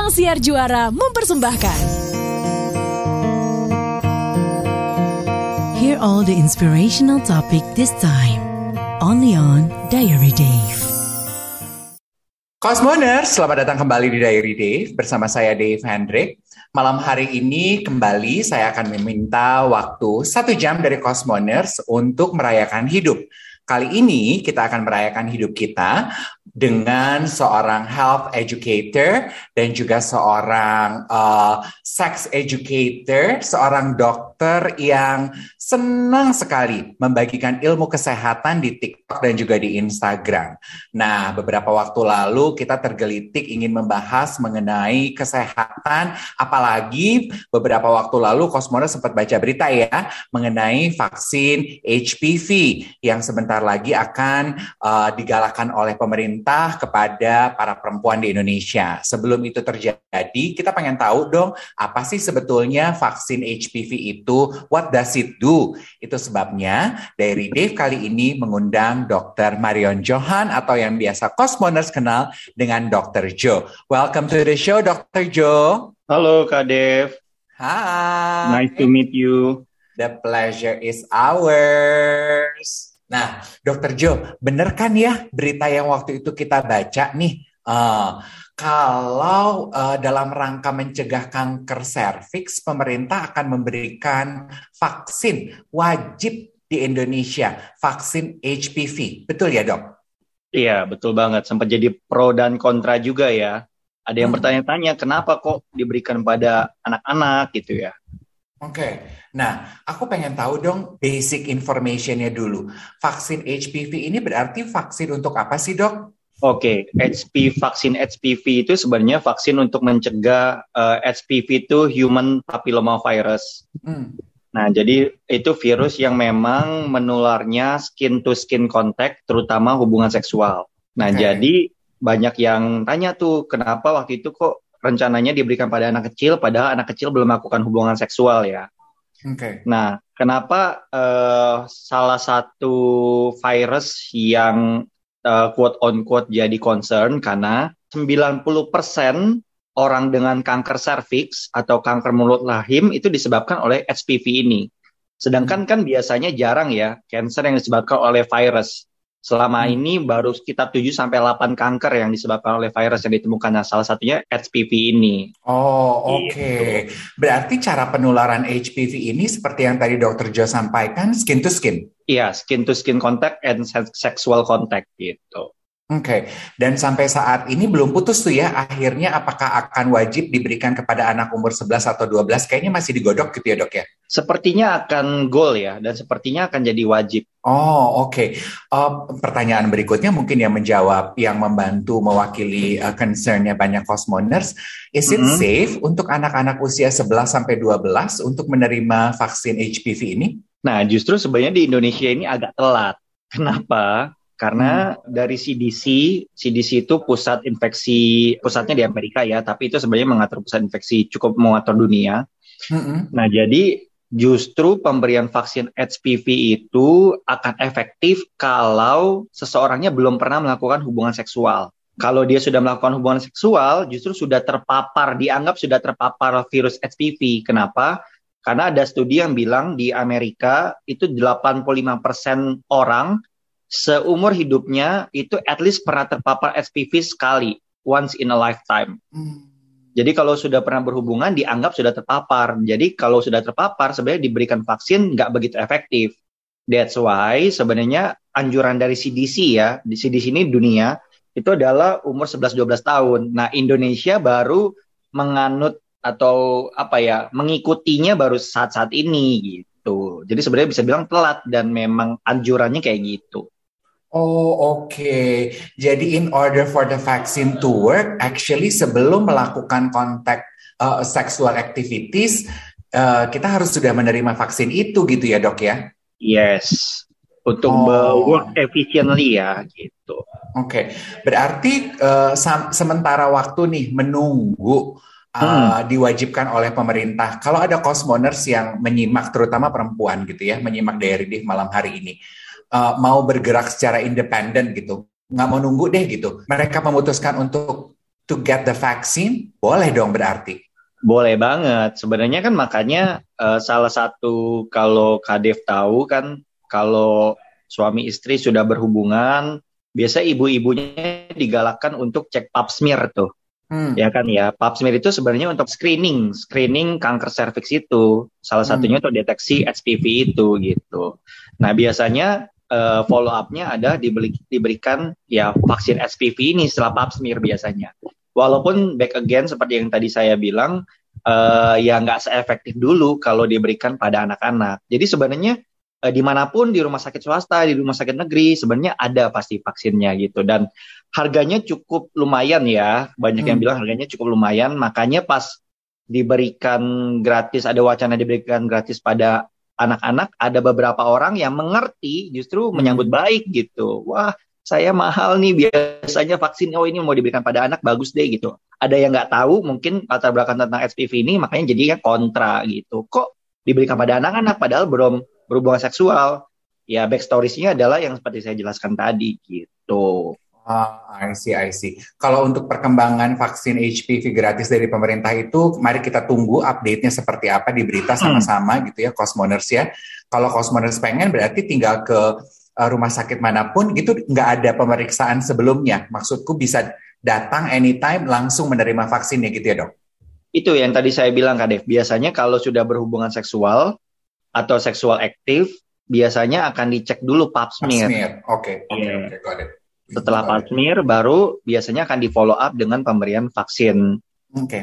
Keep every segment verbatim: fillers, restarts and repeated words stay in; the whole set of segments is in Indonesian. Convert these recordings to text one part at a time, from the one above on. Ruang Siar Juara mempersembahkan. Hear all the inspirational topic this time only on Diary Dave. Cosmoner, selamat datang kembali di Diary Dave bersama saya Dave Hendrik. Malam hari ini kembali saya akan meminta waktu satu jam dari Cosmoners untuk merayakan hidup. Kali ini kita akan merayakan hidup kita dengan seorang health educator dan juga seorang uh, sex educator, seorang dokter yang senang sekali membagikan ilmu kesehatan di TikTok dan juga di Instagram. Nah, beberapa waktu lalu kita tergelitik ingin membahas mengenai kesehatan, apalagi beberapa waktu lalu Cosmora sempat baca berita ya mengenai vaksin H P V yang sebentar lagi akan uh, digalakan oleh pemerintah kepada para perempuan di Indonesia. Sebelum itu terjadi, kita pengen tahu dong apa sih sebetulnya vaksin H P V itu, what does it do? Itu sebabnya Diary Dave kali ini mengundang Dokter Marion Johan atau yang biasa Cosmoners kenal dengan Dokter Joe. Welcome to the show, Dokter Joe. Halo, Kak Dev. Hi. Nice to meet you. The pleasure is ours. Nah, Dokter Joe, bener kan ya berita yang waktu itu kita baca nih? Uh, kalau uh, dalam rangka mencegah kanker serviks, pemerintah akan memberikan vaksin wajib di Indonesia, vaksin H P V. Betul ya, Dok? Iya, betul banget. Sempat jadi pro dan kontra juga ya. Ada yang hmm. bertanya-tanya, kenapa kok diberikan pada anak-anak gitu ya. Oke, okay. Nah aku pengen tahu dong basic information-nya dulu. Vaksin H P V ini berarti vaksin untuk apa sih, Dok? Oke, okay. H P V, vaksin H P V itu sebenarnya vaksin untuk mencegah uh, H P V itu human papillomavirus. Hmm. Nah, jadi itu virus yang memang menularnya skin-to-skin contact, terutama hubungan seksual. Nah, okay. Jadi banyak yang tanya tuh, kenapa waktu itu kok rencananya diberikan pada anak kecil, padahal anak kecil belum melakukan hubungan seksual ya. Okay. Nah, kenapa uh, salah satu virus yang uh, quote-on-quote jadi concern, karena sembilan puluh persen orang dengan kanker serviks atau kanker mulut rahim itu disebabkan oleh H P V ini. Sedangkan kan biasanya jarang ya kanker yang disebabkan oleh virus. Selama hmm. ini baru sekitar tujuh sampai delapan kanker yang disebabkan oleh virus yang ditemukan. Nah, salah satunya H P V ini. Oh, oke. Okay. Gitu. Berarti cara penularan H P V ini seperti yang tadi Dokter Joe sampaikan, skin to skin. Iya, skin to skin contact and sexual contact gitu. Oke, okay. Dan sampai saat ini belum putus tuh ya, akhirnya apakah akan wajib diberikan kepada anak umur sebelas atau dua belas, kayaknya masih digodok gitu ya, Dok ya? Sepertinya akan goal ya, dan sepertinya akan jadi wajib. Oh, oke. Okay. Uh, pertanyaan berikutnya mungkin yang menjawab, yang membantu mewakili uh, concern-nya banyak Cosmoners, is it mm-hmm. safe untuk anak-anak usia sebelas sampai dua belas untuk menerima vaksin H P V ini? Nah, justru sebenarnya di Indonesia ini agak telat. Kenapa? Karena hmm. dari C D C, C D C itu pusat infeksi, pusatnya di Amerika ya, tapi itu sebenarnya mengatur pusat infeksi, cukup mengatur dunia. Hmm. Nah, jadi justru pemberian vaksin H P V itu akan efektif kalau seseorangnya belum pernah melakukan hubungan seksual. Kalau dia sudah melakukan hubungan seksual, justru sudah terpapar, dianggap sudah terpapar virus H P V. Kenapa? Karena ada studi yang bilang di Amerika itu delapan puluh lima persen orang seumur hidupnya itu at least pernah terpapar H P V sekali, once in a lifetime. Hmm. Jadi kalau sudah pernah berhubungan dianggap sudah terpapar. Jadi kalau sudah terpapar sebenarnya diberikan vaksin nggak begitu efektif. That's why sebenarnya anjuran dari C D C ya, di C D C ini dunia, itu adalah umur sebelas dua belas tahun. Nah, Indonesia baru menganut atau apa ya, mengikutinya baru saat-saat ini gitu. Jadi sebenarnya bisa bilang telat dan memang anjurannya kayak gitu. Oh, oke. Okay. Jadi in order for the vaccine to work, actually sebelum melakukan kontak uh, sexual activities, uh, kita harus sudah menerima vaksin itu gitu ya, Dok ya? Yes. Untuk oh. work efficiently ya gitu. Oke. Okay. Berarti uh, sam- sementara waktu nih menunggu Uh, hmm. diwajibkan oleh pemerintah. Kalau ada Cosmoners yang menyimak, terutama perempuan gitu ya, menyimak Diary Dave malam hari ini, uh, mau bergerak secara independen gitu, nggak mau nunggu deh gitu. Mereka memutuskan untuk to get the vaccine? Boleh dong berarti. Boleh banget. Sebenarnya kan makanya uh, salah satu kalau Kadef tahu kan kalau suami istri sudah berhubungan, biasa ibu-ibunya digalakkan untuk cek pap smear tuh. Hmm. Ya kan ya, pap smear itu sebenarnya untuk screening, screening kanker serviks itu. Salah satunya hmm. tuh deteksi H P V itu gitu. Nah, biasanya uh, follow up-nya ada dibeli, diberikan ya vaksin H P V ini setelah pap smear biasanya. Walaupun back again seperti yang tadi saya bilang, uh, ya nggak seefektif dulu kalau diberikan pada anak-anak. Jadi sebenarnya uh, dimanapun, di rumah sakit swasta, di rumah sakit negeri, sebenarnya ada pasti vaksinnya gitu. Dan harganya cukup lumayan ya, banyak hmm. yang bilang harganya cukup lumayan, makanya pas diberikan gratis, ada wacana diberikan gratis pada anak-anak, ada beberapa orang yang mengerti justru menyambut baik gitu. Wah, saya mahal nih, biasanya vaksin, oh ini mau diberikan pada anak, bagus deh gitu. Ada yang nggak tahu mungkin latar belakang tentang H P V ini, makanya jadinya kontra gitu. Kok diberikan pada anak-anak padahal belum berhubungan seksual? Ya backstory-nya adalah yang seperti saya jelaskan tadi gitu. Ah, I see, I see. Kalau untuk perkembangan vaksin H P V gratis dari pemerintah itu, mari kita tunggu update-nya seperti apa di berita sama-sama gitu ya, Cosmoners ya. Kalau Cosmoners pengen berarti tinggal ke uh, rumah sakit manapun gitu, nggak ada pemeriksaan sebelumnya. Maksudku bisa datang anytime langsung menerima vaksinnya gitu ya dok? Itu yang tadi saya bilang Kak Dev, biasanya kalau sudah berhubungan seksual atau seksual aktif, biasanya akan dicek dulu pap smear. Pap smear, oke, oke, got it. Setelah pap smear baru biasanya akan di follow up dengan pemberian vaksin. Oke. Okay.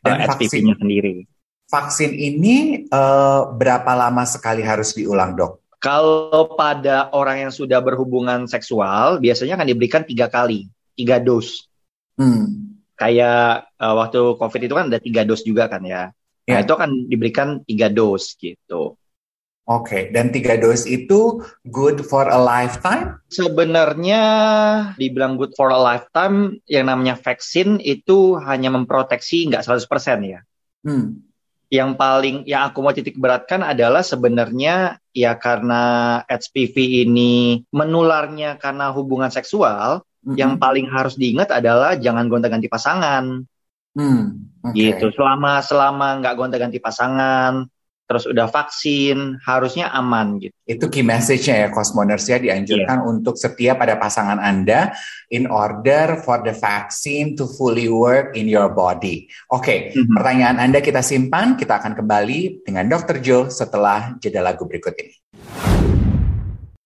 Dan uh, H P V-nya sendiri. Vaksin ini uh, berapa lama sekali harus diulang, dok? Kalau pada orang yang sudah berhubungan seksual biasanya akan diberikan tiga kali, tiga dos. Hmm. Kayak uh, waktu COVID itu kan ada tiga dos juga kan ya. Yeah. Nah, itu akan diberikan tiga dos gitu. Oke, okay. Dan tiga dos itu good for a lifetime? Sebenarnya dibilang good for a lifetime, yang namanya vaksin itu hanya memproteksi nggak seratus persen ya. Hmm. Yang paling, yang aku mau titik beratkan adalah sebenarnya ya karena H P V ini menularnya karena hubungan seksual, hmm. yang paling harus diingat adalah jangan gonta-ganti pasangan. Hmm. Okay. Gitu, selama selama nggak gonta-ganti pasangan, terus udah vaksin, harusnya aman gitu. Itu key message-nya ya, Cosmoners ya, dianjurkan yeah. untuk setia pada pasangan Anda in order for the vaccine to fully work in your body. Oke, okay. mm-hmm. Pertanyaan Anda kita simpan, kita akan kembali dengan dokter Joe setelah jeda lagu berikut ini.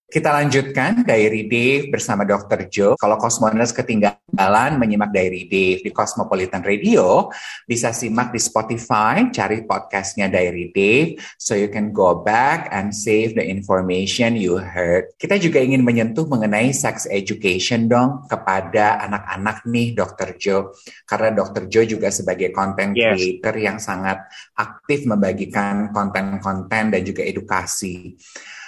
Kita lanjutkan Diary Dave bersama dokter Joe. Kalau Cosmoners ketinggalan menyimak Diary Dave di Cosmopolitan Radio, bisa simak di Spotify, cari podcastnya Diary Dave, so you can go back and save the information you heard. Kita juga ingin menyentuh mengenai sex education dong kepada anak-anak nih dokter Joe. Karena dokter Joe juga sebagai content creator yes. yang sangat aktif membagikan konten-konten dan juga edukasi.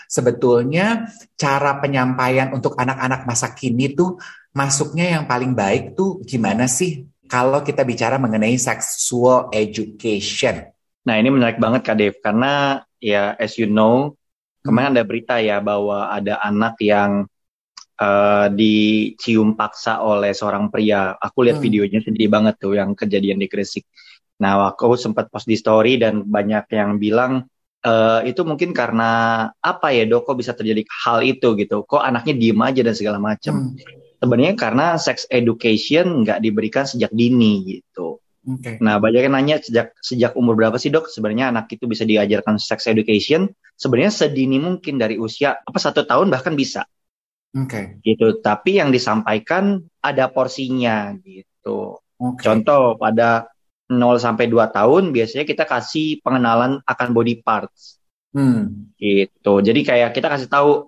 Sebetulnya cara penyampaian untuk anak-anak masa kini tuh masuknya yang paling baik tuh gimana sih kalau kita bicara mengenai sexual education? Nah ini menarik banget Kak Dev, karena ya as you know, kemarin ada berita ya bahwa ada anak yang uh, dicium paksa oleh seorang pria. Aku lihat hmm. videonya sedih banget tuh yang kejadian di Gresik. Nah aku sempat post di story dan banyak yang bilang, Uh, itu mungkin karena apa ya dok, kok bisa terjadi hal itu gitu, kok anaknya diem aja dan segala macam. hmm. Sebenarnya karena sex education nggak diberikan sejak dini gitu. okay. Nah banyak yang nanya sejak sejak umur berapa sih dok sebenarnya anak itu bisa diajarkan sex education? Sebenarnya sedini mungkin, dari usia apa satu tahun bahkan bisa okay. gitu, tapi yang disampaikan ada porsinya gitu. okay. Contoh pada nol sampai dua tahun biasanya kita kasih pengenalan akan body parts. Hmm. Gitu. Jadi kayak kita kasih tahu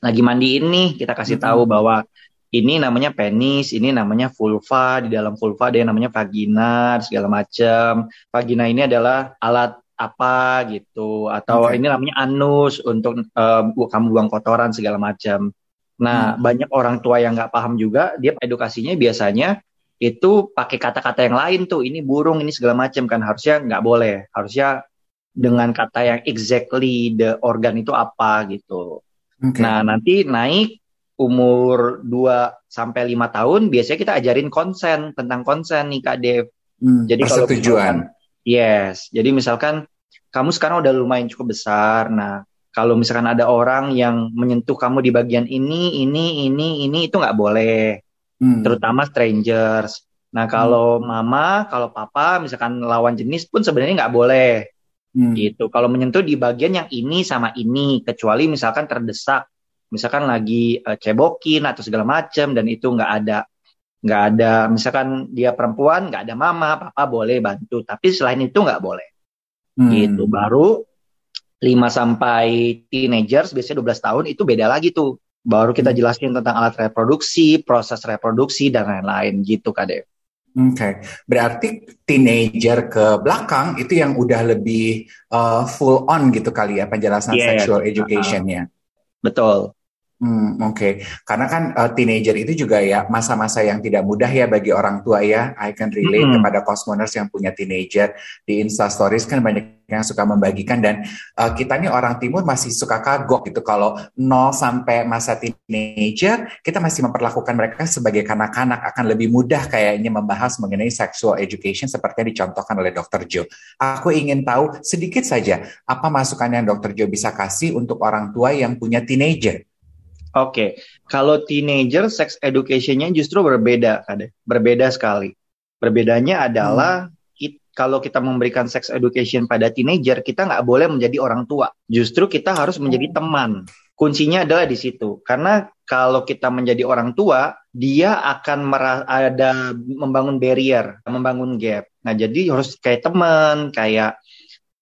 lagi mandiin nih, kita kasih hmm. tahu bahwa ini namanya penis, ini namanya vulva, di dalam vulva ada yang namanya vagina, segala macam. Vagina ini adalah alat apa gitu, atau okay. ini namanya anus untuk uh, kamu buang kotoran segala macam. Nah, hmm. banyak orang tua yang nggak paham juga, dia edukasinya biasanya itu pakai kata-kata yang lain tuh, ini burung, ini segala macam kan, harusnya nggak boleh, harusnya dengan kata yang exactly the organ itu apa gitu. Okay. Nah nanti naik umur dua sampai lima tahun biasanya kita ajarin konsen, tentang konsen nih Kak Dev. Hmm, jadi kalau tujuan. Yes. Jadi misalkan kamu sekarang udah lumayan cukup besar. Nah, kalau misalkan ada orang yang menyentuh kamu di bagian ini, ini, ini, ini itu nggak boleh. Hmm. Terutama strangers. Nah, kalau hmm. mama, kalau papa misalkan lawan jenis pun sebenarnya nggak boleh. Hmm. Gitu. Kalau menyentuh di bagian yang ini sama ini, kecuali misalkan terdesak, misalkan lagi uh, cebokin atau segala macam, dan itu nggak ada, nggak ada, misalkan dia perempuan, nggak ada mama, papa boleh bantu, tapi selain itu nggak boleh. Hmm. Gitu. Baru lima sampai teenagers, biasanya dua belas tahun, itu beda lagi tuh. Baru kita jelasin tentang alat reproduksi, proses reproduksi, dan lain-lain gitu, Kak Dev. Oke, okay. Berarti teenager ke belakang itu yang udah lebih uh, full on gitu kali ya penjelasan yeah. sexual education-nya. Uh-huh. Betul. Hmm, oke, okay. Karena kan uh, teenager itu juga ya masa-masa yang tidak mudah ya bagi orang tua ya. I can relate mm-hmm. kepada Cosmoners yang punya teenager di Insta Stories kan banyak yang suka membagikan, dan uh, kita nih orang Timur masih suka kagok gitu kalau nol sampai masa teenager kita masih memperlakukan mereka sebagai kanak-kanak, akan lebih mudah kayaknya membahas mengenai sexual education seperti yang dicontohkan oleh dokter Joe. Aku ingin tahu sedikit saja apa masukan yang dokter Joe bisa kasih untuk orang tua yang punya teenager. Oke, okay. Kalau teenager sex education-nya justru berbeda, Kade. Berbeda sekali. Berbedanya adalah hmm. it, kalau kita memberikan sex education pada teenager, kita nggak boleh menjadi orang tua. Justru kita harus menjadi teman. Kuncinya adalah di situ. Karena kalau kita menjadi orang tua, dia akan merah, ada membangun barrier, membangun gap. Nah, jadi harus kayak teman, kayak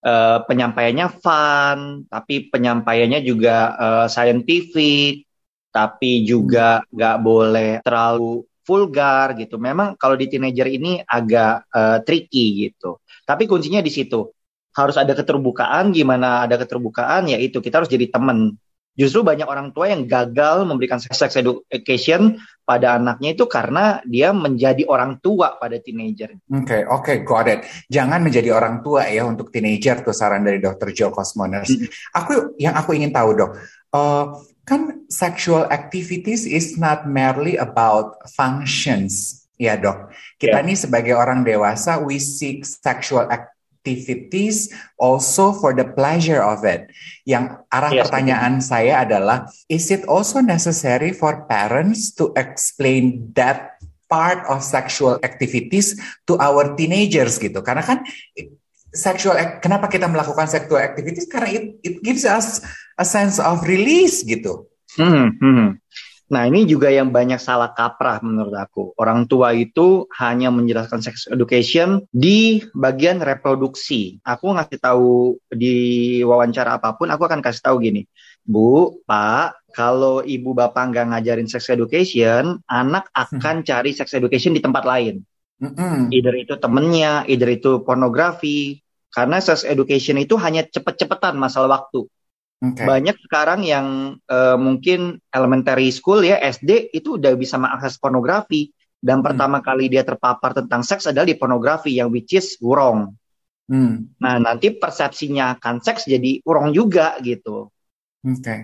uh, penyampaiannya fun, tapi penyampaiannya juga uh, scientific. Tapi juga nggak boleh terlalu vulgar gitu. Memang kalau di teenager ini agak uh, tricky gitu. Tapi kuncinya di situ. Harus ada keterbukaan. Gimana ada keterbukaan? Yaitu kita harus jadi teman. Justru banyak orang tua yang gagal memberikan sex education pada anaknya itu karena dia menjadi orang tua pada teenager. Oke, okay, oke, okay, got it. Jangan menjadi orang tua ya untuk teenager, tuh saran dari dokter Joe Cosmoners. Hmm. Aku yang aku ingin tahu dok. Uh, Kan sexual activities is not merely about functions, ya dok. Kita yeah. nih sebagai orang dewasa, we seek sexual activities also for the pleasure of it. Yang arah yes, pertanyaan yes. saya adalah, is it also necessary for parents to explain that part of sexual activities to our teenagers gitu? Karena kan sexual, kenapa kita melakukan sexual activities? Karena it, it gives us a sense of release gitu. Hmm, hmm. Nah ini juga yang banyak salah kaprah menurut aku. Orang tua itu hanya menjelaskan sex education di bagian reproduksi. Aku ngasih tahu di wawancara apapun, aku akan kasih tahu gini, Bu, Pak, kalau ibu bapak nggak ngajarin sex education, anak akan hmm. cari sex education di tempat lain. Mm-hmm. Either itu temennya, either itu pornografi. Karena sex education itu hanya cepet-cepetan masalah waktu. Okay. Banyak sekarang yang uh, mungkin elementary school ya, S D itu udah bisa mengakses pornografi. Dan mm. pertama kali dia terpapar tentang seks adalah di pornografi yang which is wrong. Mm. Nah nanti persepsinya akan seks jadi wrong juga gitu. Oke. Okay.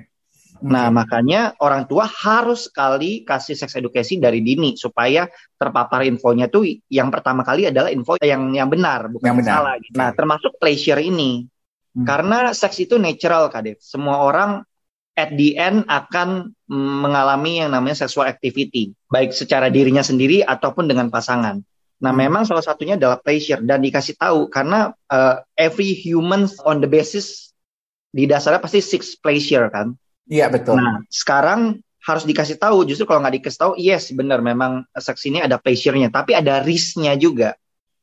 Okay. Nah makanya orang tua harus sekali kasih seks edukasi dari dini supaya terpapar infonya tuh yang pertama kali adalah info yang yang benar bukan yang benar. Salah. Gitu. Nah termasuk pleasure ini hmm. karena seks itu natural Kak Dev. Semua orang at the end akan mengalami yang namanya sexual activity baik secara dirinya sendiri ataupun dengan pasangan. Nah hmm. memang salah satunya adalah pleasure dan dikasih tahu karena uh, every humans on the basis di dasarnya pasti six pleasure kan. Iya betul. Nah sekarang harus dikasih tahu. Justru kalau nggak dikasih tahu, yes benar memang seks ini ada pleasure-nya, tapi ada risk-nya juga.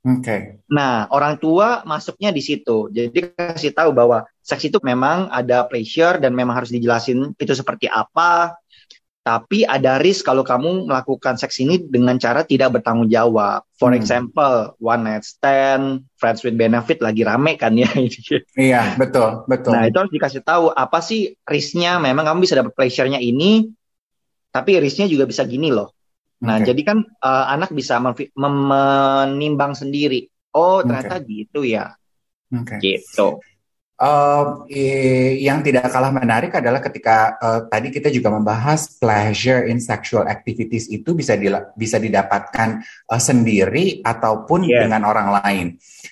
Oke. Okay. Nah orang tua masuknya di situ. Jadi kasih tahu bahwa seks itu memang ada pleasure dan memang harus dijelasin itu seperti apa. Tapi ada risk kalau kamu melakukan seks ini dengan cara tidak bertanggung jawab. For hmm. example, one night stand, friends with benefit lagi rame kan ya. Iya, betul, betul. Nah, itu harus dikasih tahu apa sih risk-nya. Memang kamu bisa dapat pleasure-nya ini, tapi risk-nya juga bisa gini loh. Nah, okay. jadi kan uh, anak bisa mem- menimbang sendiri. Oh, ternyata okay. gitu ya. Oke. Okay. Gitu. Uh, eh, yang tidak kalah menarik adalah ketika uh, tadi kita juga membahas pleasure in sexual activities itu bisa dila- bisa didapatkan uh, sendiri ataupun yeah. dengan orang lain.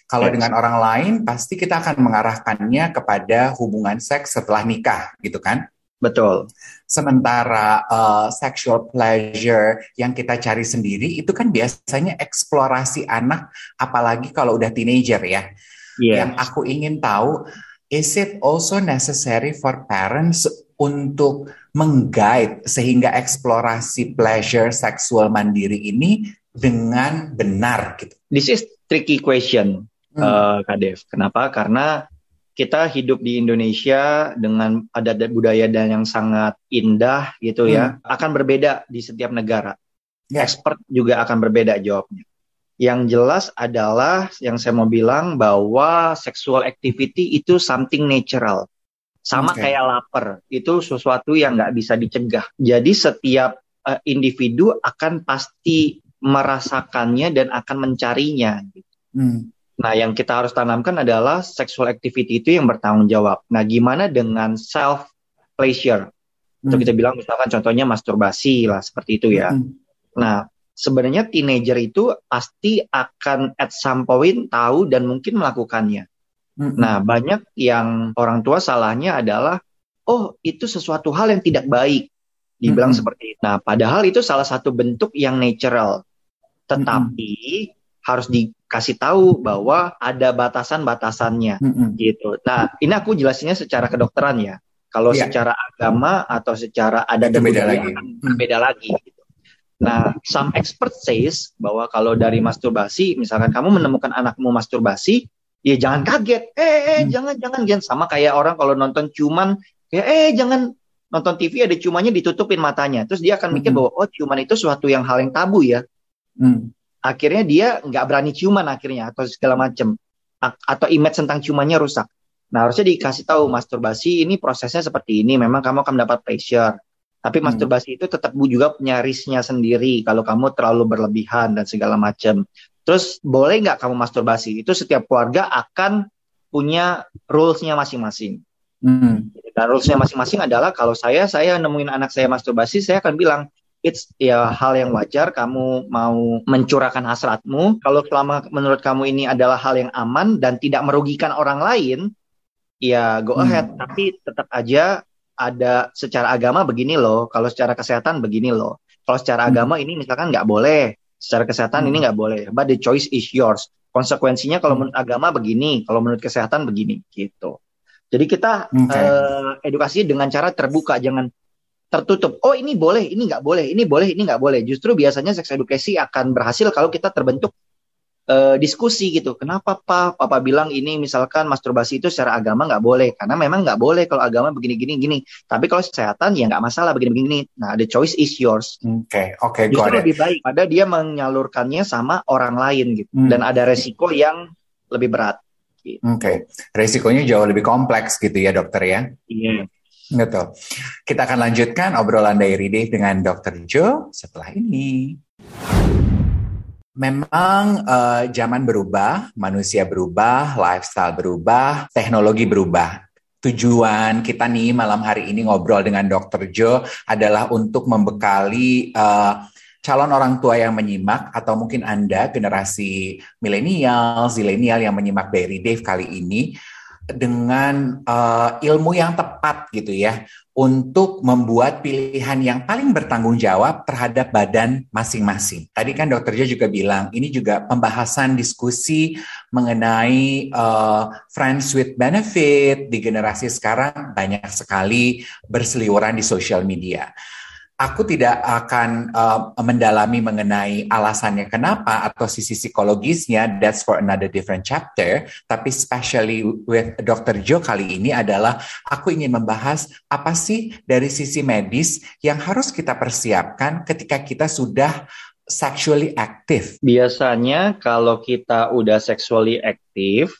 Kalau yeah. dengan orang lain pasti kita akan mengarahkannya kepada hubungan seks setelah nikah, gitu kan? Betul. Sementara uh, sexual pleasure yang kita cari sendiri itu kan biasanya eksplorasi anak, apalagi kalau udah teenager ya. Yeah. Yang aku ingin tahu, is it also necessary for parents untuk mengguide sehingga eksplorasi pleasure seksual mandiri ini dengan benar? Gitu? This is tricky question, hmm. uh, Kak Dev. Kenapa? Karena kita hidup di Indonesia dengan adat dan budaya dan yang sangat indah gitu hmm. ya, akan berbeda di setiap negara. Yeah. Expert juga akan berbeda jawabnya. Yang jelas adalah yang saya mau bilang bahwa sexual activity itu something natural. Sama okay. kayak lapar, itu sesuatu yang nggak bisa dicegah. Jadi setiap uh, individu akan pasti merasakannya dan akan mencarinya. Hmm. Nah yang kita harus tanamkan adalah sexual activity itu yang bertanggung jawab. Nah gimana dengan self pleasure? Itu hmm. kita bilang misalkan contohnya masturbasi lah, seperti itu ya. Hmm. Nah sebenarnya teenager itu pasti akan at some point tahu dan mungkin melakukannya. Mm-hmm. Nah, banyak yang orang tua salahnya adalah, oh itu sesuatu hal yang tidak baik. Dibilang mm-hmm. seperti itu. Nah, padahal itu salah satu bentuk yang natural. Tetapi mm-hmm. harus dikasih tahu bahwa ada batasan-batasannya. Mm-hmm. Gitu. Nah, ini aku jelasinnya secara kedokteran ya. Kalau yeah. secara agama atau secara adat dan budaya akan beda lagi. Nah, some expert says bahwa kalau dari masturbasi, misalkan kamu menemukan anakmu masturbasi, ya jangan kaget, eh, eh jangan, hmm. jangan, jangan. Sama kayak orang kalau nonton ciuman, ya eh, jangan nonton T V ada ciumannya ditutupin matanya. Terus dia akan mikir hmm. bahwa, oh ciuman itu suatu yang hal yang tabu ya. Hmm. Akhirnya dia nggak berani ciuman akhirnya, atau segala macam. A- atau image tentang ciumannya rusak. Nah, harusnya dikasih tahu masturbasi ini prosesnya seperti ini, memang kamu akan mendapat pressure. Tapi masturbasi hmm. itu tetap juga punya risknya sendiri kalau kamu terlalu berlebihan dan segala macam. Terus boleh nggak kamu masturbasi? Itu setiap keluarga akan punya rules-nya masing-masing. Hmm. Dan rules-nya masing-masing adalah kalau saya saya nemuin anak saya masturbasi, saya akan bilang it's ya hal yang wajar. Kamu mau mencurahkan hasratmu. Kalau selama menurut kamu ini adalah hal yang aman dan tidak merugikan orang lain, ya go ahead. Hmm. Tapi tetap aja ada secara agama begini loh, kalau secara kesehatan begini loh. Kalau secara hmm. agama ini misalkan nggak boleh, secara kesehatan hmm. ini nggak boleh. But the choice is yours. Konsekuensinya kalau menurut agama begini, kalau menurut kesehatan begini, gitu. Jadi kita okay. uh, edukasi dengan cara terbuka, jangan tertutup. Oh ini boleh, ini nggak boleh, ini boleh, ini nggak boleh. Justru biasanya seks edukasi akan berhasil kalau kita terbentuk Uh, diskusi gitu. Kenapa Pak? Papa bilang ini misalkan masturbasi itu secara agama nggak boleh, karena memang nggak boleh kalau agama begini-gini gini. Tapi kalau kesehatan ya nggak masalah begini-begini. Nah, the choice is yours. Oke, okay, oke. Okay, Justru lebih baik pada dia menyalurkannya sama orang lain gitu, hmm. dan ada resiko yang lebih berat. Gitu. Oke, okay. Resikonya jauh lebih kompleks gitu ya dokter ya. Iya. Yeah. Betul. Kita akan lanjutkan obrolan Diary Dave dengan dokter Joe setelah ini. Memang uh, zaman berubah, manusia berubah, lifestyle berubah, teknologi berubah. Tujuan kita nih malam hari ini ngobrol dengan dokter Joe adalah untuk membekali uh, calon orang tua yang menyimak atau mungkin Anda generasi milenial, zilenial yang menyimak Diary Dave kali ini dengan uh, ilmu yang tepat gitu ya, untuk membuat pilihan yang paling bertanggung jawab terhadap badan masing-masing. Tadi kan dokter Jo juga bilang, ini juga pembahasan diskusi mengenai uh, friends with benefit di generasi sekarang banyak sekali berseliweran di social media. Aku tidak akan uh, mendalami mengenai alasannya kenapa atau sisi psikologisnya, that's for another different chapter. Tapi especially with dokter Joe kali ini adalah aku ingin membahas apa sih dari sisi medis yang harus kita persiapkan ketika kita sudah sexually active. Biasanya kalau kita udah sexually active,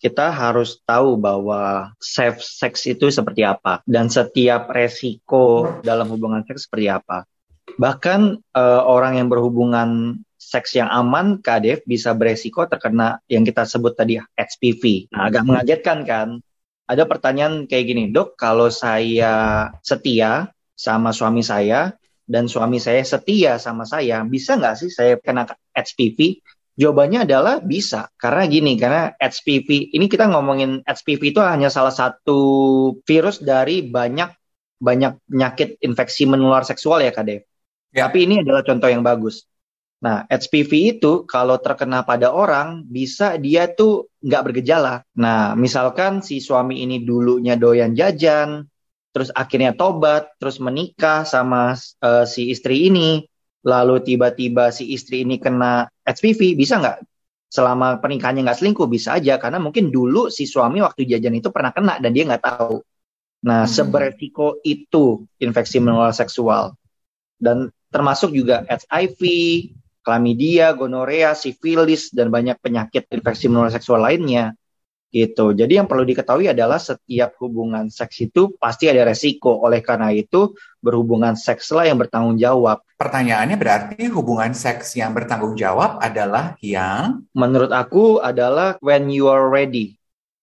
kita harus tahu bahwa safe sex itu seperti apa dan setiap resiko dalam hubungan seks seperti apa. Bahkan eh, orang yang berhubungan seks yang aman, Kak Dev, bisa beresiko terkena yang kita sebut tadi H P V. Nah, agak mengagetkan kan? ada pertanyaan kayak gini, dok, kalau saya setia sama suami saya dan suami saya setia sama saya, bisa nggak sih saya kena H P V? Jawabannya adalah bisa, karena gini, karena H P V, ini kita ngomongin H P V itu hanya salah satu virus dari banyak banyak penyakit infeksi menular seksual ya Kak Dev. Ya. Tapi ini adalah contoh yang bagus. Nah, H P V itu kalau terkena pada orang, bisa dia tuh nggak bergejala. Nah, misalkan si suami ini dulunya doyan jajan, terus akhirnya tobat, terus menikah sama uh, si istri ini, lalu tiba-tiba si istri ini kena H P V, bisa nggak? Selama pernikahannya nggak selingkuh, bisa aja. Karena mungkin dulu si suami waktu jajan itu pernah kena dan dia nggak tahu. Nah, hmm. seberesiko itu infeksi menular seksual. Dan termasuk juga H I V, klamidia, gonorea, sifilis, dan banyak penyakit infeksi menular seksual lainnya. Gitu. Jadi yang perlu diketahui adalah setiap hubungan seks itu pasti ada resiko. Oleh karena itu, berhubungan sekslah yang bertanggung jawab. Pertanyaannya berarti hubungan seks yang bertanggung jawab adalah yang? Menurut aku adalah when you are ready.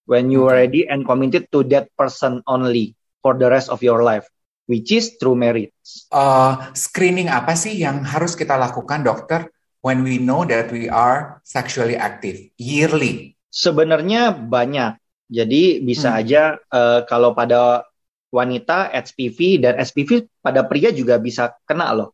When you are ready and committed to that person only for the rest of your life. Which is through marriage. Uh, screening apa sih yang harus kita lakukan, dokter, when we know that we are sexually active? Yearly. Sebenarnya banyak, jadi bisa hmm. aja uh, kalau pada wanita H P V dan S P V pada pria juga bisa kena loh.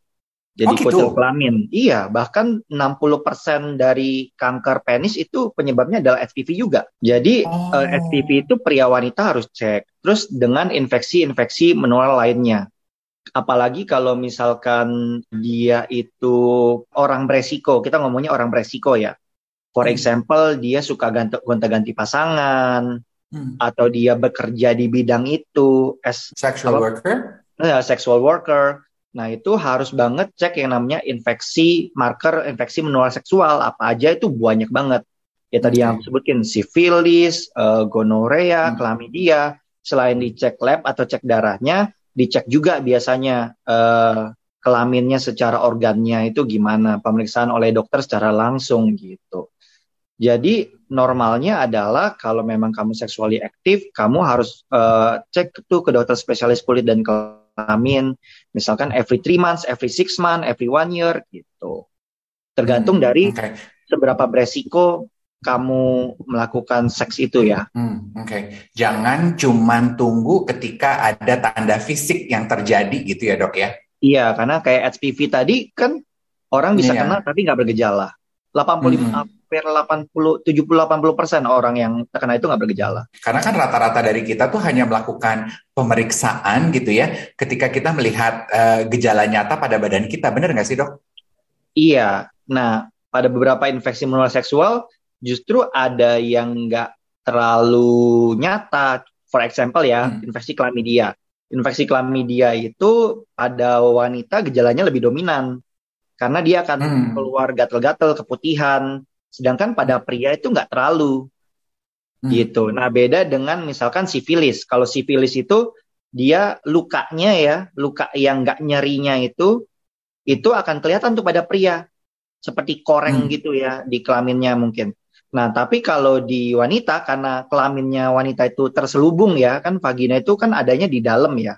Jadi oh, gitu? Kutil kelamin, iya, bahkan enam puluh persen dari kanker penis itu penyebabnya adalah H P V juga. Jadi oh. uh, H P V itu pria wanita harus cek, terus dengan infeksi-infeksi menular lainnya. Apalagi kalau misalkan dia itu orang beresiko, kita ngomongnya orang beresiko ya. For example, dia suka gonta-ganti pasangan, hmm. atau dia bekerja di bidang itu. As, sexual apa, worker? Ya, sexual worker. Nah, itu harus banget cek yang namanya infeksi, marker infeksi menular seksual. Apa aja itu banyak banget. Ya, tadi okay. yang aku sebutin, sifilis, uh, gonorea, hmm. klamidia. Selain dicek lab atau cek darahnya, dicek juga biasanya uh, kelaminnya secara organnya itu gimana. Pemeriksaan oleh dokter secara langsung gitu. Jadi normalnya adalah kalau memang kamu seksually aktif, kamu harus uh, cek tuh ke dokter spesialis kulit dan kelamin. Misalkan every three months, every six months, every one year gitu. Tergantung hmm, dari okay. seberapa beresiko kamu melakukan seks itu ya. Hmm, Oke, okay. Jangan cuman tunggu ketika ada tanda fisik yang terjadi gitu ya dok ya? Iya, karena kayak H P V tadi kan orang bisa yeah. kena tapi nggak bergejala. delapan puluh lima persen. Hmm. tujuh puluh sampai delapan puluh persen orang yang terkena itu nggak bergejala. Karena kan rata-rata dari kita tuh hanya melakukan pemeriksaan gitu ya, ketika kita melihat uh, gejala nyata pada badan kita, benar nggak sih dok? Iya, nah pada beberapa infeksi menular seksual justru ada yang nggak terlalu nyata. For example ya, hmm. infeksi klamidia. Infeksi klamidia itu pada wanita gejalanya lebih dominan, karena dia akan hmm. keluar gatal-gatal, keputihan. Sedangkan pada pria itu nggak terlalu hmm. gitu. Nah beda dengan misalkan sifilis. Kalau sifilis itu dia lukanya ya, luka yang nggak nyerinya itu, itu akan kelihatan tuh pada pria. Seperti koreng hmm. gitu ya di kelaminnya mungkin. Nah tapi kalau di wanita, karena kelaminnya wanita itu terselubung ya, kan vagina itu kan adanya di dalam ya.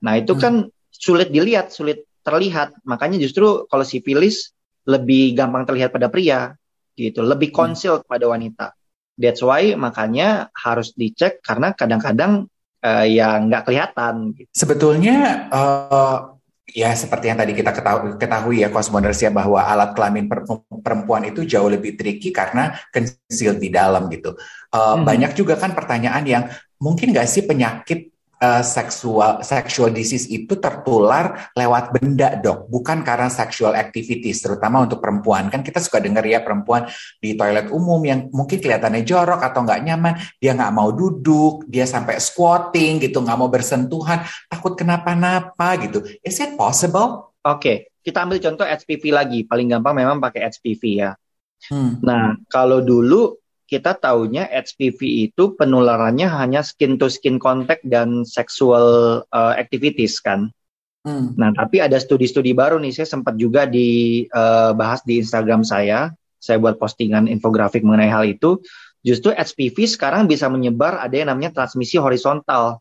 Nah itu hmm. kan sulit dilihat, sulit terlihat. Makanya justru kalau sifilis lebih gampang terlihat pada pria. Gitu, lebih concealed pada wanita. That's why makanya harus dicek karena kadang-kadang uh, ya nggak kelihatan. Gitu. Sebetulnya uh, ya seperti yang tadi kita ketahui, ketahui ya Cosmoners ya, bahwa alat kelamin perempuan itu jauh lebih tricky karena concealed di dalam gitu. Uh, hmm. Banyak juga kan pertanyaan yang mungkin nggak sih penyakit uh, seksual sexual disease itu tertular lewat benda dok, bukan karena sexual activities, terutama untuk perempuan. Kan kita suka dengar ya perempuan di toilet umum yang mungkin kelihatannya jorok atau nggak nyaman, dia nggak mau duduk, dia sampai squatting gitu, nggak mau bersentuhan, takut kenapa-napa gitu. Is it possible? Oke, okay. Kita ambil contoh H P V lagi, paling gampang memang pakai H P V ya. Hmm. Nah, kalau dulu kita taunya H P V itu penularannya hanya skin to skin contact dan sexual uh, activities kan. Hmm. Nah, tapi ada studi-studi baru nih, saya sempat juga dibahas uh, di Instagram saya. Saya buat postingan infografik mengenai hal itu. Justru H P V sekarang bisa menyebar ada yang namanya transmisi horizontal.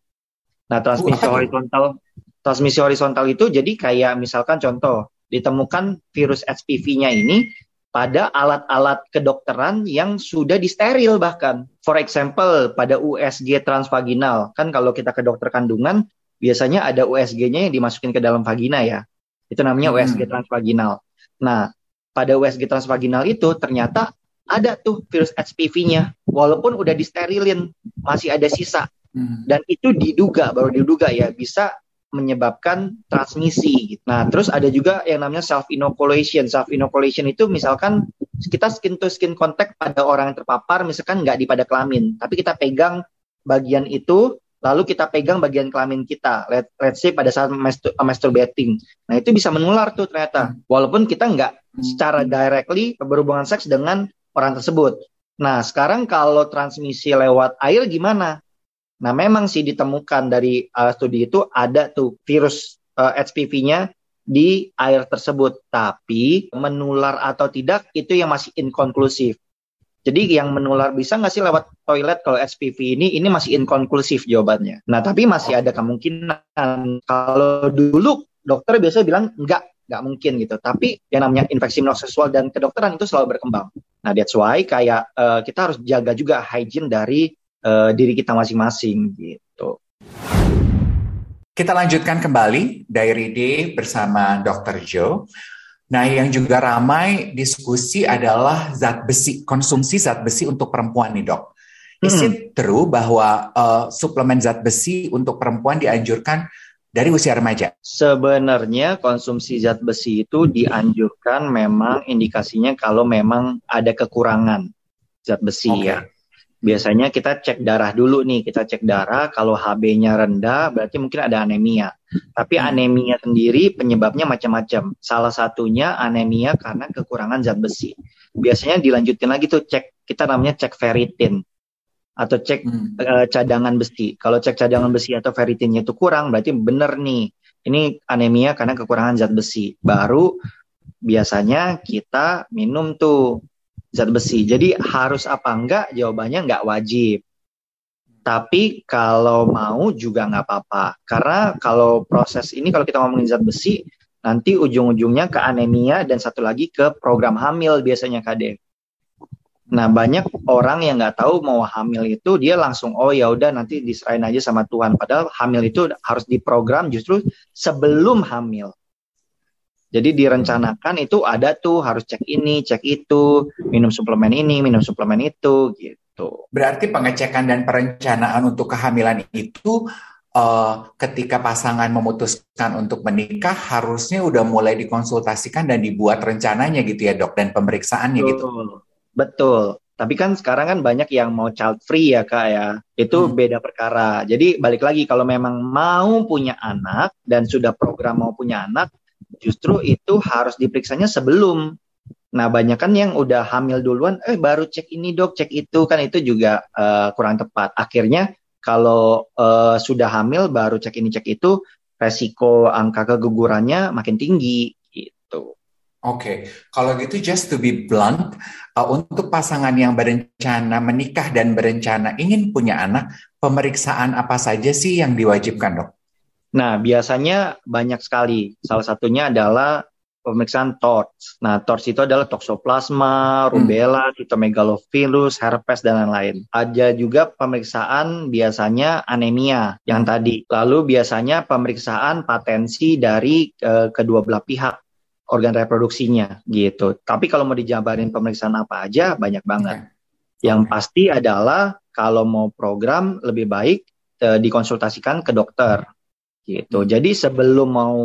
Nah, transmisi What? horizontal transmisi horizontal itu jadi kayak misalkan contoh, ditemukan virus H P V-nya ini pada alat-alat kedokteran yang sudah disteril bahkan. For example, pada U S G transvaginal. Kan kalau kita ke dokter kandungan, biasanya ada U S G-nya yang dimasukin ke dalam vagina ya. Itu namanya hmm. U S G transvaginal. Nah, pada U S G transvaginal itu ternyata ada tuh virus H P V-nya, walaupun udah disterilin, masih ada sisa. Hmm. Dan itu diduga, baru diduga ya, bisa menyebabkan transmisi. Nah, terus ada juga yang namanya self-inoculation. Self-inoculation itu misalkan kita skin-to-skin contact pada orang yang terpapar, misalkan nggak di pada kelamin, tapi kita pegang bagian itu, lalu kita pegang bagian kelamin kita, Let, let's say pada saat mastur- masturbating. Nah, itu bisa menular tuh ternyata, walaupun kita nggak secara directly berhubungan seks dengan orang tersebut. Nah, sekarang kalau transmisi lewat air gimana? Nah, memang sih ditemukan dari uh, studi itu ada tuh virus uh, H P V-nya di air tersebut. Tapi menular atau tidak itu yang masih inkonklusif. Jadi yang menular bisa nggak sih lewat toilet kalau H P V ini, ini masih inkonklusif jawabannya. Nah, tapi masih ada kemungkinan. Kalau dulu dokter biasanya bilang enggak. Nggak mungkin gitu, tapi yang namanya infeksi seksual dan kedokteran itu selalu berkembang. Nah, that's why kayak uh, kita harus jaga juga hygiene dari uh, diri kita masing-masing gitu. Kita lanjutkan kembali Diary Day bersama dokter Joe. Nah, yang juga ramai diskusi adalah zat besi, konsumsi zat besi untuk perempuan nih dok. Is it hmm. true bahwa uh, suplemen zat besi untuk perempuan dianjurkan dari usia remaja? Sebenarnya konsumsi zat besi itu dianjurkan memang indikasinya kalau memang ada kekurangan zat besi okay. ya. Biasanya kita cek darah dulu nih, kita cek darah kalau H B-nya rendah berarti mungkin ada anemia. Tapi anemia sendiri penyebabnya macam-macam. Salah satunya anemia karena kekurangan zat besi. Biasanya dilanjutin lagi tuh cek, kita namanya cek ferritin. Atau cek hmm. uh, cadangan besi. Kalau cek cadangan besi atau ferritinnya itu kurang, berarti benar nih. Ini anemia karena kekurangan zat besi. Baru biasanya kita minum tuh zat besi. Jadi harus apa enggak? Jawabannya enggak wajib. Tapi kalau mau juga enggak apa-apa. Karena kalau proses ini, kalau kita ngomongin zat besi, nanti ujung-ujungnya ke anemia dan satu lagi ke program hamil biasanya K D. Nah, banyak orang yang nggak tahu mau hamil itu dia langsung oh ya udah nanti diserahin aja sama Tuhan. Padahal hamil itu harus diprogram justru sebelum hamil. Jadi direncanakan itu ada tuh harus cek ini, cek itu, minum suplemen ini, minum suplemen itu gitu. Berarti pengecekan dan perencanaan untuk kehamilan itu uh, ketika pasangan memutuskan untuk menikah harusnya udah mulai dikonsultasikan dan dibuat rencananya gitu ya dok dan pemeriksaannya gitu. Tuh. Betul, tapi kan sekarang kan banyak yang mau child free ya kak ya, itu hmm. beda perkara. Jadi balik lagi kalau memang mau punya anak dan sudah program mau punya anak, justru itu harus diperiksanya sebelum. Nah banyak kan yang udah hamil duluan, eh baru cek ini dok, cek itu kan itu juga uh, kurang tepat. Akhirnya kalau uh, sudah hamil baru cek ini cek itu, resiko angka kegugurannya makin tinggi gitu. Oke, okay. Kalau gitu just to be blunt, uh, untuk pasangan yang berencana menikah dan berencana ingin punya anak, pemeriksaan apa saja sih yang diwajibkan dok? Nah, biasanya banyak sekali. Salah satunya adalah pemeriksaan TORCH. Nah, TORCH itu adalah toksoplasma, rubella, hmm. cytomegalovirus, herpes, dan lain-lain. Ada juga pemeriksaan biasanya anemia yang tadi. Lalu biasanya pemeriksaan patensi dari uh, kedua belah pihak. Organ reproduksinya gitu. Tapi kalau mau dijabarin pemeriksaan apa aja banyak banget. Okay. Yang okay. pasti adalah kalau mau program lebih baik e, dikonsultasikan ke dokter gitu. Jadi sebelum mau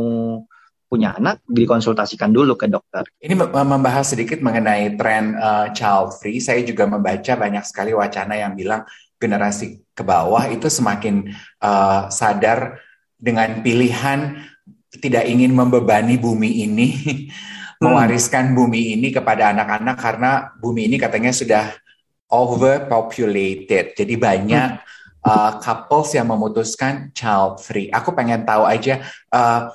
punya anak dikonsultasikan dulu ke dokter. Ini membahas sedikit mengenai tren uh, child free. Saya juga membaca banyak sekali wacana yang bilang generasi ke bawah itu semakin uh, sadar dengan pilihan tidak ingin membebani bumi ini, hmm. mewariskan bumi ini kepada anak-anak karena bumi ini katanya sudah overpopulated. Jadi banyak hmm. uh, couples yang memutuskan child free. Aku pengen tahu aja uh,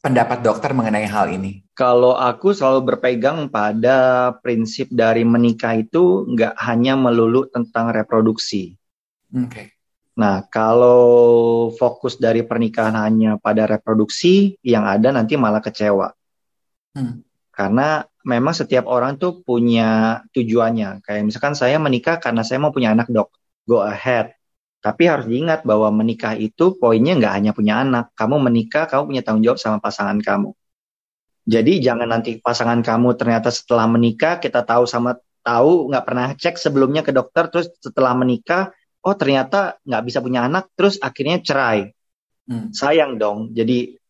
pendapat dokter mengenai hal ini? Kalau aku selalu berpegang pada prinsip dari menikah itu nggak hanya melulu tentang reproduksi. Oke. Okay. Nah, kalau fokus dari pernikahan hanya pada reproduksi, yang ada nanti malah kecewa. Hmm. Karena memang setiap orang tuh punya tujuannya. Kayak misalkan saya menikah karena saya mau punya anak, dok. Go ahead. Tapi harus diingat bahwa menikah itu poinnya nggak hanya punya anak. Kamu menikah, kamu punya tanggung jawab sama pasangan kamu. Jadi jangan nanti pasangan kamu ternyata setelah menikah, kita tahu sama tahu nggak pernah cek sebelumnya ke dokter, terus setelah menikah, oh ternyata nggak bisa punya anak, terus akhirnya cerai. Hmm. Sayang dong. Jadi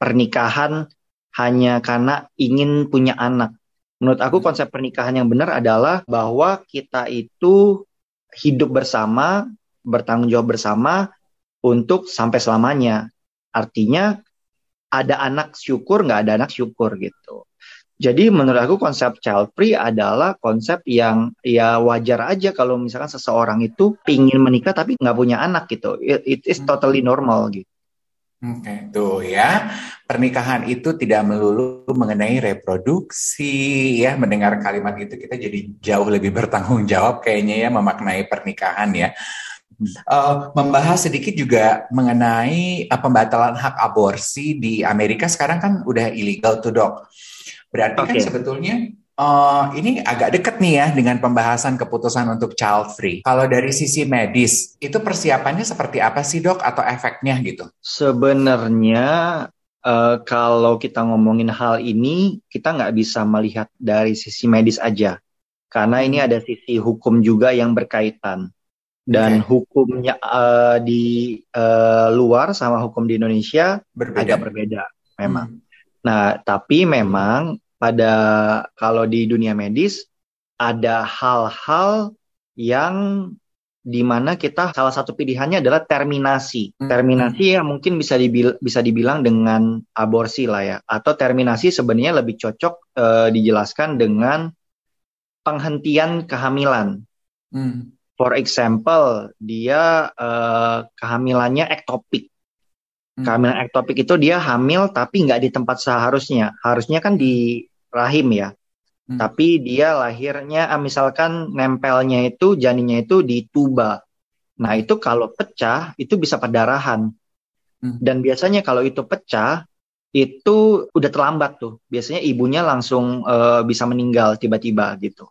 pernikahan hanya karena ingin punya anak. Menurut aku konsep pernikahan yang benar adalah bahwa kita itu hidup bersama, bertanggung jawab bersama untuk sampai selamanya. Artinya ada anak syukur, nggak ada anak syukur gitu. Jadi menurut aku konsep child free adalah konsep yang ya wajar aja kalau misalkan seseorang itu pingin menikah tapi nggak punya anak gitu. It, it is totally normal gitu. Oke, tuh ya, pernikahan itu tidak melulu mengenai reproduksi ya. Mendengar kalimat itu kita jadi jauh lebih bertanggung jawab kayaknya ya memaknai pernikahan ya. Uh, membahas sedikit juga mengenai uh, pembatalan hak aborsi di Amerika sekarang kan udah illegal tuh dok. Berarti okay. Kan sebetulnya uh, ini agak dekat nih ya dengan pembahasan keputusan untuk child free. Kalau dari sisi medis itu persiapannya seperti apa sih dok atau efeknya gitu? Sebenarnya uh, kalau kita ngomongin hal ini kita nggak bisa melihat dari sisi medis aja karena ini ada sisi hukum juga yang berkaitan. Dan okay. hukumnya uh, di uh, luar sama hukum di Indonesia berbeda. Agak berbeda memang. Hmm. Nah, tapi memang pada kalau di dunia medis ada hal-hal yang dimana kita salah satu pilihannya adalah terminasi. Hmm. Terminasi yang mungkin bisa dibil- bisa dibilang dengan aborsi lah ya. Atau terminasi sebenarnya lebih cocok uh, dijelaskan dengan penghentian kehamilan. Hmm. For example, dia uh, kehamilannya ektopik. Hmm. Kehamilan ektopik itu dia hamil tapi nggak di tempat seharusnya. Harusnya kan di rahim ya. Hmm. Tapi dia lahirnya, misalkan nempelnya itu, janinnya itu di tuba. Nah itu kalau pecah, itu bisa perdarahan. Hmm. Dan biasanya kalau itu pecah, itu udah terlambat tuh. Biasanya ibunya langsung uh, bisa meninggal tiba-tiba gitu.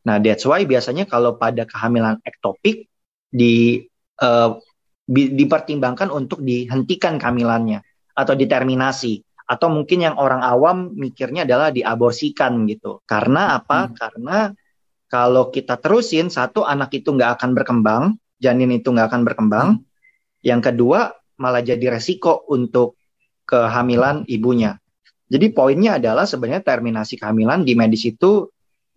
Nah, that's why biasanya kalau pada kehamilan ektopik di, uh, bi- dipertimbangkan untuk dihentikan kehamilannya atau diterminasi atau mungkin yang orang awam mikirnya adalah diaborsikan gitu. Karena apa? Hmm. Karena kalau kita terusin satu anak itu nggak akan berkembang, janin itu nggak akan berkembang. Hmm. Yang kedua malah jadi resiko untuk kehamilan ibunya. Jadi poinnya adalah sebenarnya terminasi kehamilan di medis itu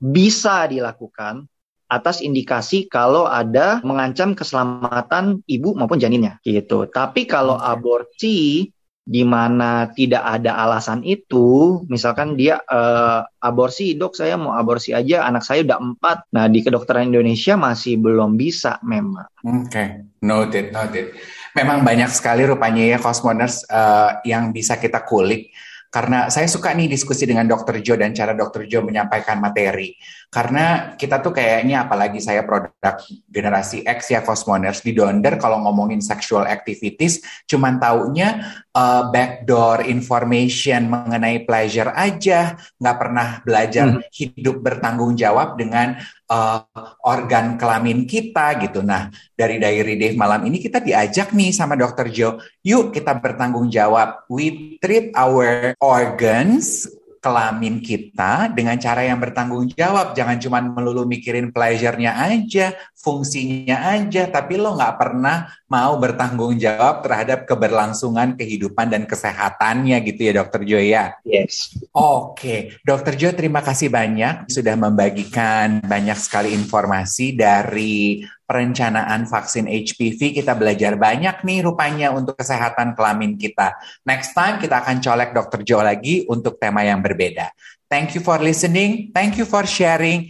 bisa dilakukan atas indikasi kalau ada mengancam keselamatan ibu maupun janinnya gitu. Tapi kalau aborsi di mana tidak ada alasan itu, misalkan dia uh, aborsi, dok saya mau aborsi aja, anak saya udah empat. Nah, di kedokteran Indonesia masih belum bisa memang. Oke, okay. noted, noted. Memang banyak sekali rupanya ya Cosmoners uh, yang bisa kita kulik. Karena saya suka nih diskusi dengan dokter Joe dan cara dokter Joe menyampaikan materi. Karena kita tuh kayaknya apalagi saya produk generasi X ya Cosmoners di donder kalau ngomongin sexual activities cuman taunya uh, backdoor information mengenai pleasure aja, nggak pernah belajar hmm. hidup bertanggung jawab dengan Uh, organ kelamin kita gitu. Nah, dari Diary Dave malam ini kita diajak nih sama dokter Joe, yuk kita bertanggung jawab. We treat our organs kelamin kita dengan cara yang bertanggung jawab. Jangan cuma melulu mikirin pleasure-nya aja, fungsinya aja, tapi lo nggak pernah mau bertanggung jawab terhadap keberlangsungan kehidupan dan kesehatannya gitu ya dokter Joe ya. Yes. Oke, dokter Joe terima kasih banyak sudah membagikan banyak sekali informasi dari perencanaan vaksin H P V. Kita belajar banyak nih rupanya untuk kesehatan kelamin kita. Next time kita akan colek dokter Joe lagi untuk tema yang berbeda. Thank you for listening, thank you for sharing.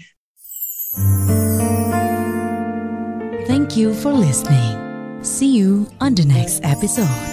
Thank you for listening. See you on the next episode.